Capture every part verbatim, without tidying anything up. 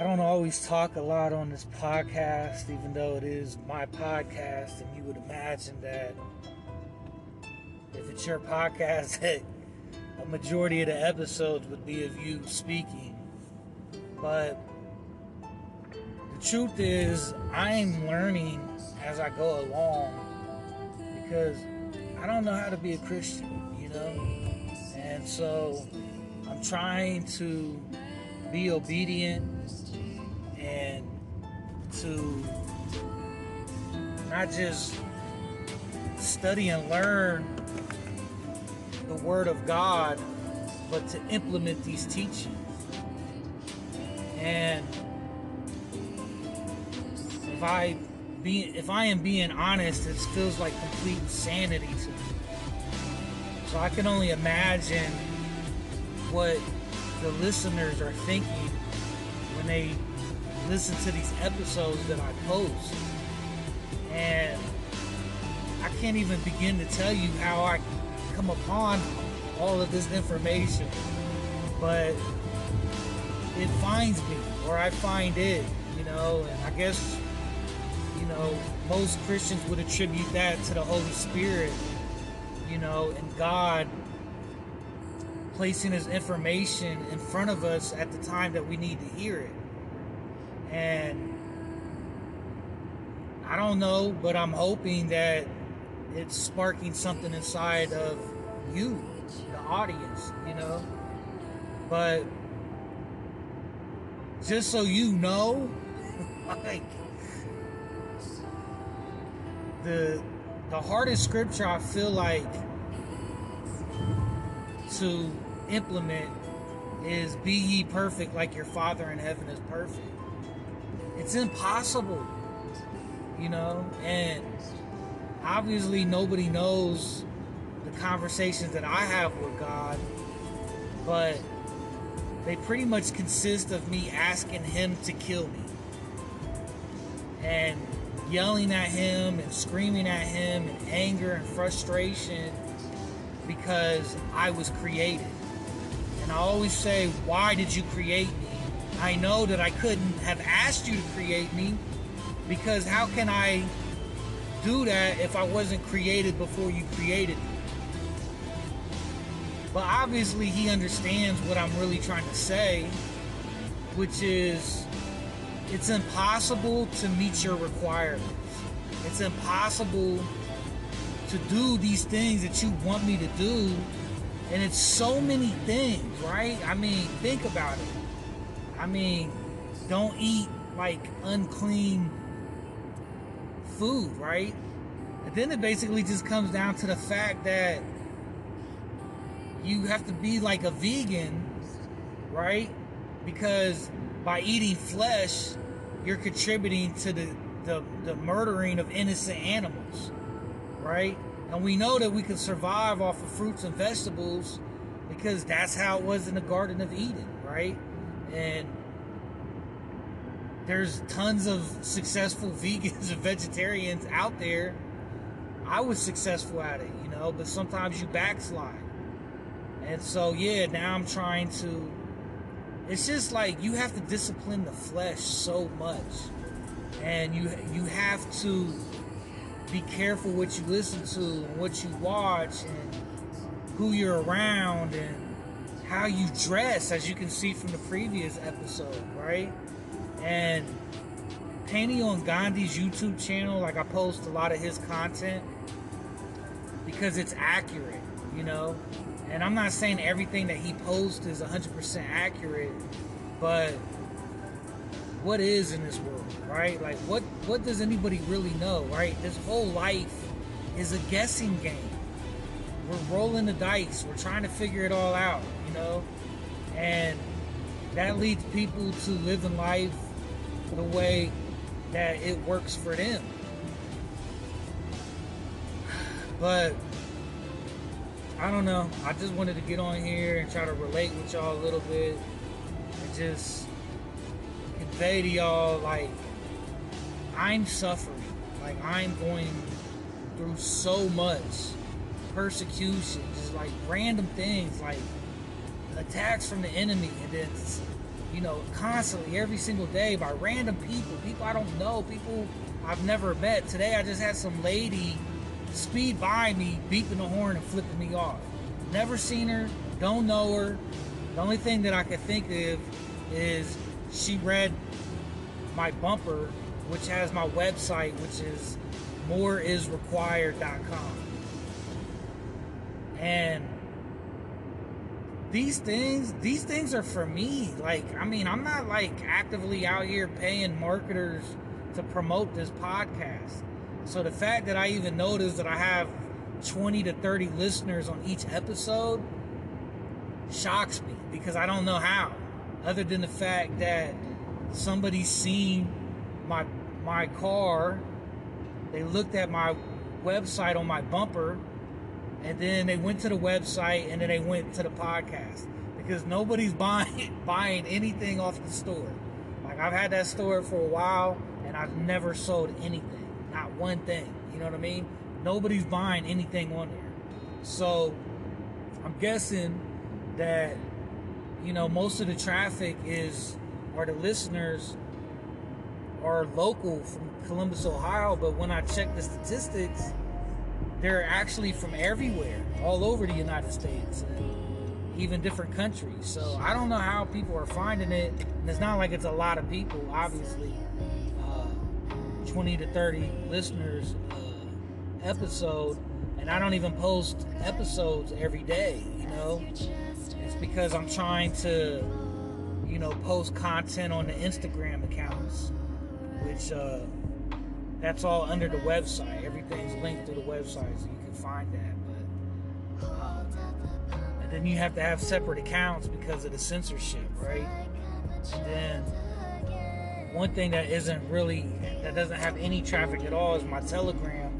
I don't always talk a lot on this podcast, even though it is my podcast, and you would imagine that if it's your podcast, that a majority of the episodes would be of you speaking. But the truth is, I'm learning as I go along, because I don't know how to be a Christian, you know? And so I'm trying to be obedient and to not just study and learn the Word of God, but to implement these teachings. And If I be, if I am being honest, it feels like complete insanity to me. So I can only imagine what the listeners are thinking when they listen to these episodes that I post. And I can't even begin to tell you how I come upon all of this information. But it finds me, or I find it, you know, and I guess... You know, most Christians would attribute that to the Holy Spirit, you know, and God placing His information in front of us at the time that we need to hear it. And I don't know, but I'm hoping that it's sparking something inside of you, the audience, you know. But just so you know, like, The, the hardest scripture I feel like to implement is be ye perfect like your Father in heaven is perfect. It's impossible, you know, and obviously nobody knows the conversations that I have with God, but they pretty much consist of me asking Him to kill me and yelling at Him and screaming at Him in anger and frustration because I was created. And I always say, why did you create me? I know that I couldn't have asked you to create me, because how can I do that if I wasn't created before you created me? But obviously He understands what I'm really trying to say, which is, it's impossible to meet your requirements. It's impossible to do these things that you want me to do. And it's so many things, right? I mean, think about it. I mean, don't eat like unclean food, right? And then it basically just comes down to the fact that you have to be like a vegan, right? Because by eating flesh, you're contributing to the, the, the murdering of innocent animals, right? And we know that we can survive off of fruits and vegetables because that's how it was in the Garden of Eden, right? And there's tons of successful vegans and vegetarians out there. I was successful at it, you know, but sometimes you backslide. And so, yeah, now I'm trying to... It's just like you have to discipline the flesh so much, and you you have to be careful what you listen to and what you watch and who you're around and how you dress, as you can see from the previous episode, right? And Painting on Gandhi's YouTube channel, like, I post a lot of his content because it's accurate, you know? And I'm not saying everything that he posts is one hundred percent accurate, but what is in this world, right? Like, what, what does anybody really know, right? This whole life is a guessing game. We're rolling the dice. We're trying to figure it all out, you know? And that leads people to living life the way that it works for them. But I don't know, I just wanted to get on here and try to relate with y'all a little bit and just convey to y'all, like, I'm suffering, like I'm going through so much persecution, just like random things, like attacks from the enemy, and then, you know, constantly every single day by random people, people I don't know, people I've never met. Today I just had some lady speed by me, beeping the horn and flipping me off. Never seen her, don't know her. The only thing that I could think of is she read my bumper, which has my website, which is more is required dot com. And these things, these things are for me. Like, I mean, I'm not like actively out here paying marketers to promote this podcast. So the fact that I even noticed that I have twenty to thirty listeners on each episode shocks me, because I don't know how, other than the fact that somebody's seen my my car, they looked at my website on my bumper, and then they went to the website, and then they went to the podcast, because nobody's buying buying anything off the store. Like, I've had that store for a while, and I've never sold anything. Not one thing, you know what I mean? Nobody's buying anything on there. So I'm guessing that, you know, most of the traffic is, or the listeners are local from Columbus, Ohio, but when I check the statistics, they're actually from everywhere, all over the United States, and even different countries. So I don't know how people are finding it, and it's not like it's a lot of people, obviously. twenty to thirty listeners uh, episode, and I don't even post episodes every day, you know? It's because I'm trying to, you know, post content on the Instagram accounts, which uh, that's all under the website. Everything's linked to the website, so you can find that. But, um, and then you have to have separate accounts because of the censorship, right? And then one thing that isn't really, that doesn't have any traffic at all, is my Telegram,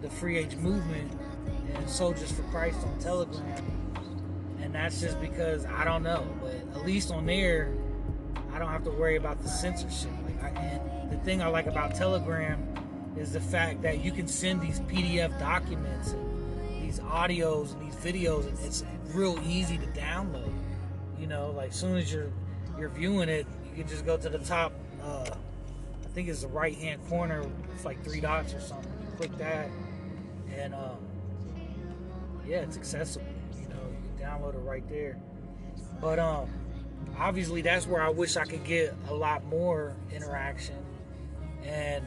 the Free Age Movement, and Soldiers for Christ on Telegram. And that's just because, I don't know, but at least on there, I don't have to worry about the censorship. Like, I, and the thing I like about Telegram is the fact that you can send these P D F documents, and these audios, and these videos, and it's real easy to download. You know, like, as soon as you're you're viewing it, you just go to the top, uh, I think it's the right hand corner, it's like three dots or something, you click that, and um, yeah, it's accessible, you know, you can download it right there. But um, obviously that's where I wish I could get a lot more interaction, and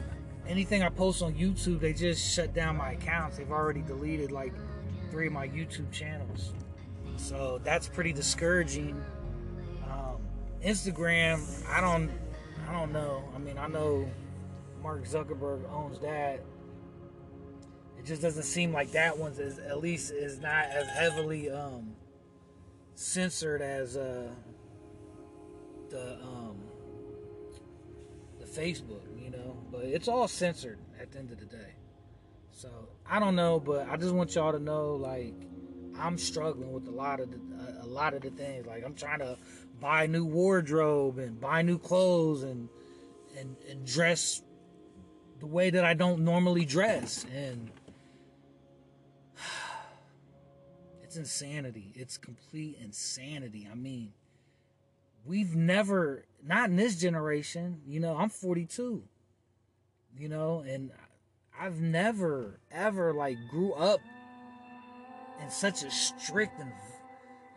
anything I post on YouTube, they just shut down my accounts. They've already deleted like three of my YouTube channels, so that's pretty discouraging. Instagram, I don't, I don't know. I mean, I know Mark Zuckerberg owns that. It just doesn't seem like that one's is, at least is not as heavily um, censored as uh, the um, the Facebook, you know. But it's all censored at the end of the day. So I don't know, but I just want y'all to know, like, I'm struggling with a lot of the, a lot of the things. Like, I'm trying to buy new wardrobe and buy new clothes and, and and dress the way that I don't normally dress, and it's insanity. It's complete insanity. I mean, we've never, not in this generation, you know, I'm forty-two, you know, and I've never ever like grew up in such a strict, and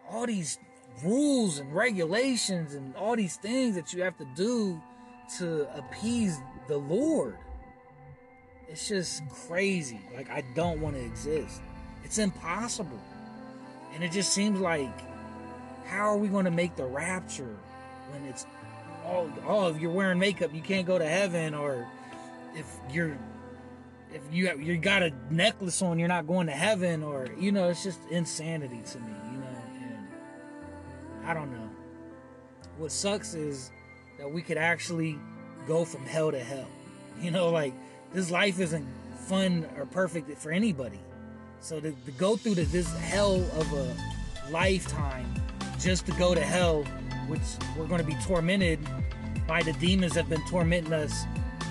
all these rules and regulations and all these things that you have to do to appease the Lord. It's just crazy. Like, I don't want to exist. It's impossible. And it just seems like, how are we going to make the rapture when it's all, oh, if you're wearing makeup, you can't go to heaven, or if you're, if you have, you got a necklace on, you're not going to heaven, or, you know, it's just insanity to me, you know. I don't know. what sucks is that we could actually go from hell to hell. You know, like, this life isn't fun or perfect for anybody. So to, to go through to this hell of a lifetime just to go to hell, which we're going to be tormented by the demons that have been tormenting us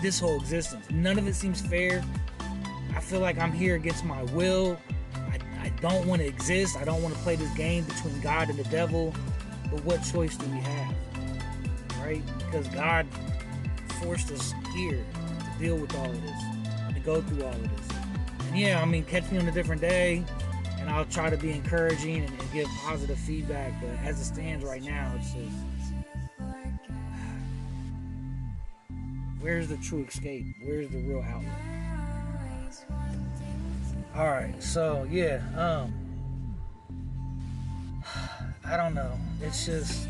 this whole existence. None of it seems fair. I feel like I'm here against my will. I, I don't want to exist. I don't want to play this game between God and the devil. But what choice do we have? Right? Because God forced us here to deal with all of this, to go through all of this. And yeah, I mean, catch me on a different day, and I'll try to be encouraging and, and give positive feedback. But as it stands right now, it's just, where's the true escape? Where's the real outlet? All right, so yeah, um, I don't know. It's just,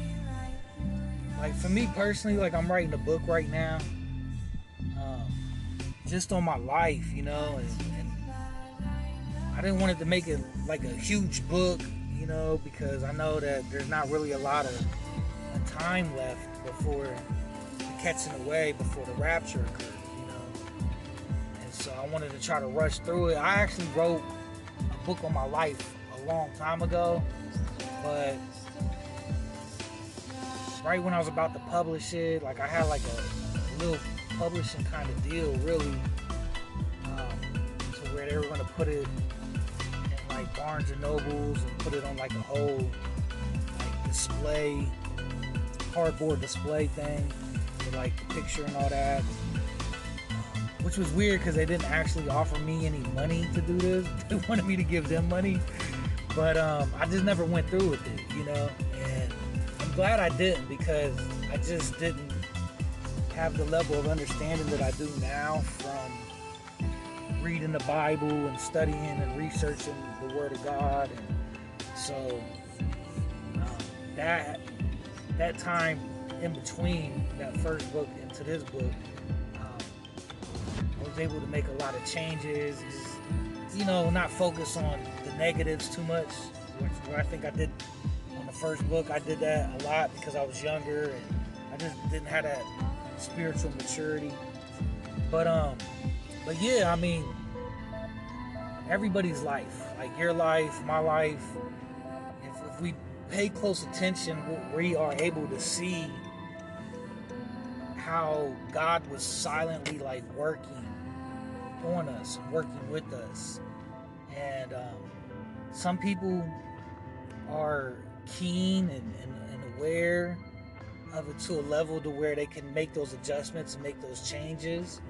like, for me personally, like, I'm writing a book right now, um, just on my life, you know, and, and I didn't want it to make it like a huge book, you know, because I know that there's not really a lot of time left before catching away, before the rapture occurs, you know, and so I wanted to try to rush through it. I actually wrote a book on my life a long time ago, but right when I was about to publish it, like, I had like a, a little publishing kind of deal, really, um, to where they were going to put it in like Barnes and Nobles and put it on like a whole like display, cardboard display thing with like the picture and all that, which was weird because they didn't actually offer me any money to do this. They wanted me to give them money, but um, I just never went through with it, you know, and glad I didn't, because I just didn't have the level of understanding that I do now from reading the Bible and studying and researching the Word of God. And so um, that that time in between that first book into this book, um, I was able to make a lot of changes, just, you know, not focus on the negatives too much, which, where I think I did first book. I did that a lot because I was younger and I just didn't have that spiritual maturity. But um but yeah, I mean, everybody's life, like your life, my life, if, if we pay close attention, we are able to see how God was silently like working on us, working with us. And um some people are keen and, and, and aware of it to a level to where they can make those adjustments and make those changes,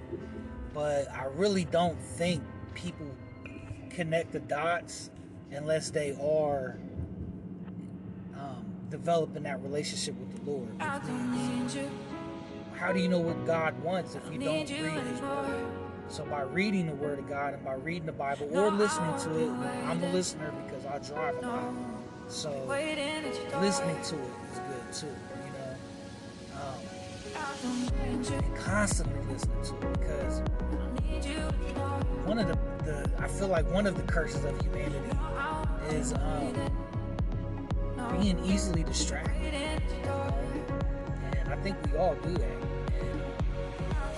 but I really don't think people connect the dots unless they are um, developing that relationship with the Lord. How do you know what God wants if you don't read His Word? So by reading the Word of God and by reading the Bible or listening to it, I'm a listener because I drive a lot. So listening to it is good too, you know. Um, and constantly listening to it, because one of the, the I feel like one of the curses of humanity is um, being easily distracted, and I think we all do that. And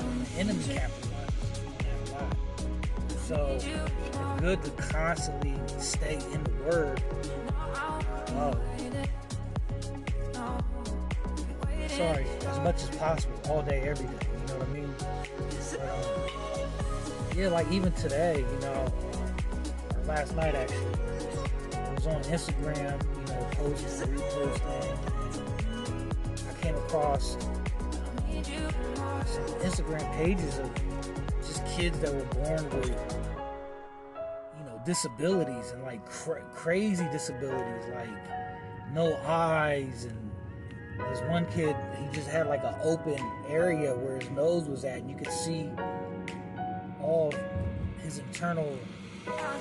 um, the enemy capitalizes on that a lot. So it's good to constantly stay in the Word. Oh. Sorry, as much as possible, all day, every day, you know what I mean? Um, yeah, like even today, you know, or last night actually, I was on Instagram, you know, posting, reposting. I came across some Instagram pages of just kids that were born with disabilities, and like cra- crazy disabilities, like no eyes. And this one kid, he just had like an open area where his nose was at, and you could see all his internal uh,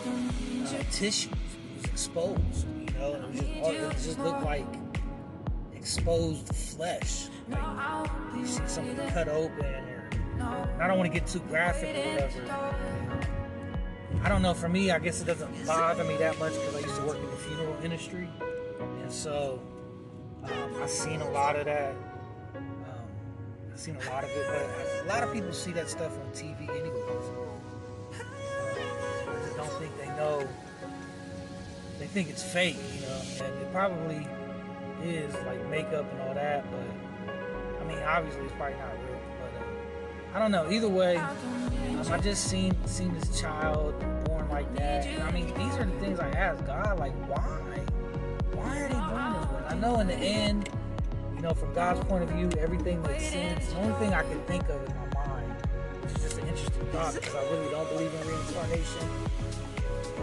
tissues. It was exposed, you know, and it, was just all, it just looked like exposed flesh. Like, you see something cut open, or, and I don't want to get too graphic or whatever. I don't know, for me, I guess it doesn't bother me that much because I used to work in the funeral industry. And so, um, Um, I've seen a lot of that. Um, I've seen a lot of it, but a lot of people see that stuff on T V anyways. Um, I just don't think they know. They think it's fake, you know, and it probably is, like makeup and all that, but I mean, obviously it's probably not real, but uh, I don't know. Either way, um, I just seen seen this child born like that. And, I mean, these are the things I ask God, like, why? Why are they born this way? I know in the end, you know, from God's point of view, everything makes sense. The only thing I can think of in my mind, which is just an interesting thought, because I really don't believe in reincarnation,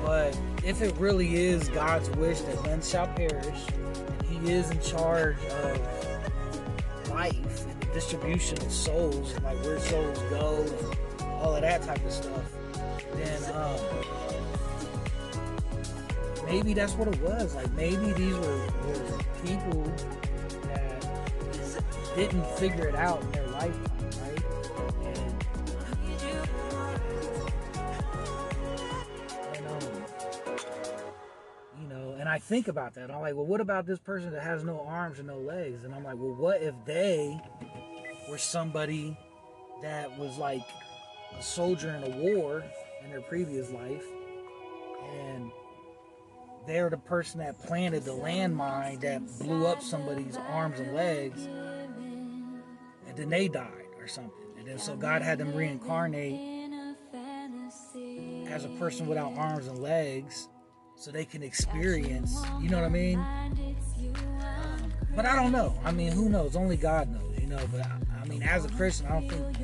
but if it really is God's wish that none shall perish, He is in charge of life and the distribution of souls and like where souls go and all of that type of stuff, then um, maybe that's what it was. Like maybe these were, were people that didn't figure it out in their lifetime, right? And, and I think about that. I'm like, well, what about this person that has no arms and no legs? And I'm like, well, what if they were somebody that was like a soldier in a war in their previous life, and they're the person that planted the landmine that blew up somebody's arms and legs, and then they died or something, and then so God had them reincarnate as a person without arms and legs, so they can experience, you know what I mean? Um, but I don't know. I mean, who knows? Only God knows, you know. But I, I mean, as a Christian, I don't think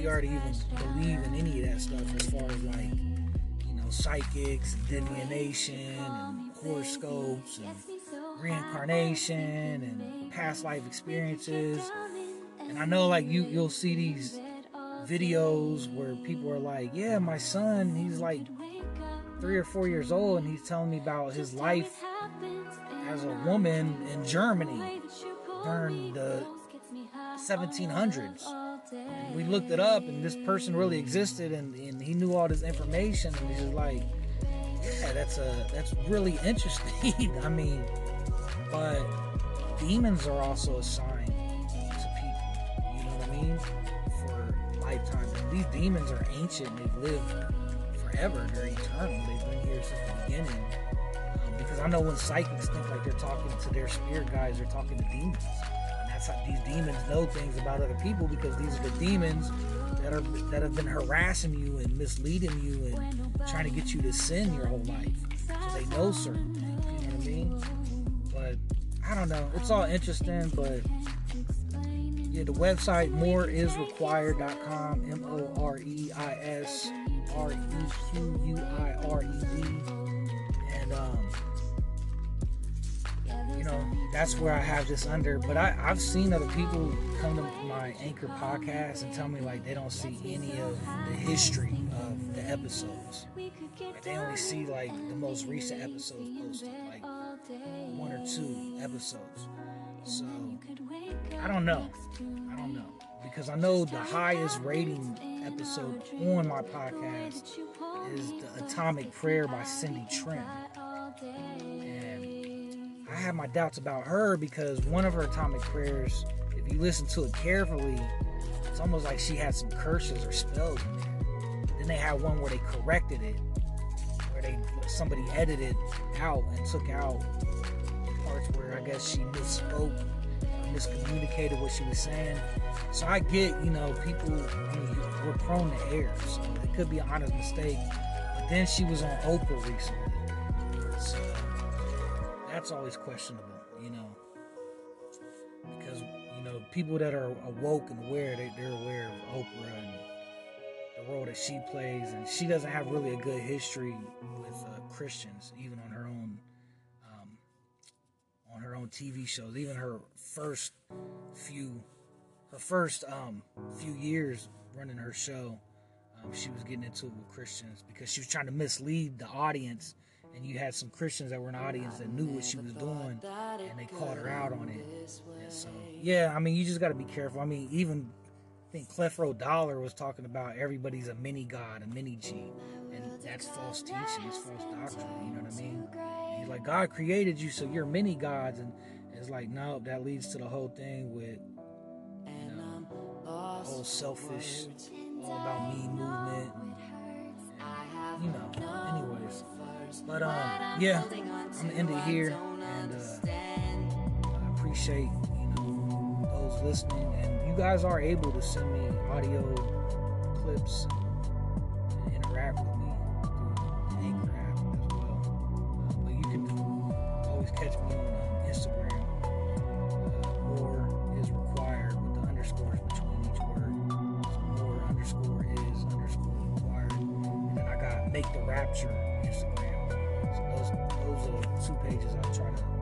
we already even believe in any of that stuff as far as like, you know, psychics, and divination, and horoscopes, and reincarnation, and past life experiences. And I know, like, you, you'll see these videos where people are like, yeah, my son, he's like three or four years old, and he's telling me about his life as a woman in Germany during the seventeen hundreds. And we looked it up, and this person really existed, and, and he knew all this information, and he's just like, yeah, that's a that's really interesting. I mean, but demons are also a sign to people, you know what I mean, for lifetimes. And these demons are ancient, they've lived forever, they're eternal, they've been here since the beginning. Um, because I know when psychics think like they're talking to their spirit guides, they're talking to demons. And that's how these demons know things about other people, because these are the demons that are that have been harassing you and misleading you and trying to get you to sin your whole life. So they know certain things, you know what I mean? But I don't know, it's all interesting, but yeah, the website more is required dot com, M O R E I S R E Q U I R E D, and um, you know, that's where I have this under. But I, I've seen other people come to my Anchor podcast and tell me like they don't see any of the history of the episodes, like, they only see like the most recent episodes posted, like one or two episodes. So I don't know, I don't know, because I know the highest rating episode on my podcast is the Atomic Prayer by Cindy Trim, and I have my doubts about her, because one of her Atomic Prayers, if you listen to it carefully, it's almost like she had some curses or spells in there. Then they had one where they corrected it, where they somebody edited out and took out parts where I guess she misspoke, miscommunicated what she was saying. So I get, you know, people, you know, we're prone to error, so it could be an honest mistake. But then she was on Oprah recently, so that's always questionable, you know, because, you know, people that are awoke and aware, they, they're aware of Oprah and the role that she plays, and she doesn't have really a good history with uh, Christians, even on her own on her own T V shows. Even her first few, her first um, few years running her show, um, she was getting into it with Christians, because she was trying to mislead the audience, and you had some Christians that were in the audience that knew what she was doing, and they called her out on it. And so, yeah, I mean, you just got to be careful. I mean, even I think Creflo Dollar was talking about everybody's a mini God, a mini G, and that's false teaching, it's false doctrine, you know what I mean? Like, God created you, so you're many gods, and, It's like, no, that leads to the whole thing with, you know, the whole selfish, all about me movement. And, you know, anyways. But, um, yeah, I'm gonna end it here. And uh, I appreciate, you know, those listening. And you guys are able to send me audio clips and interact with me through Anchor app as well. Uh, but you can always catch me on uh, Instagram. Uh, more is required with the underscores between each word. So more underscore is underscore required. And then I got Make the Rapture Instagram. So those, those are two pages I try to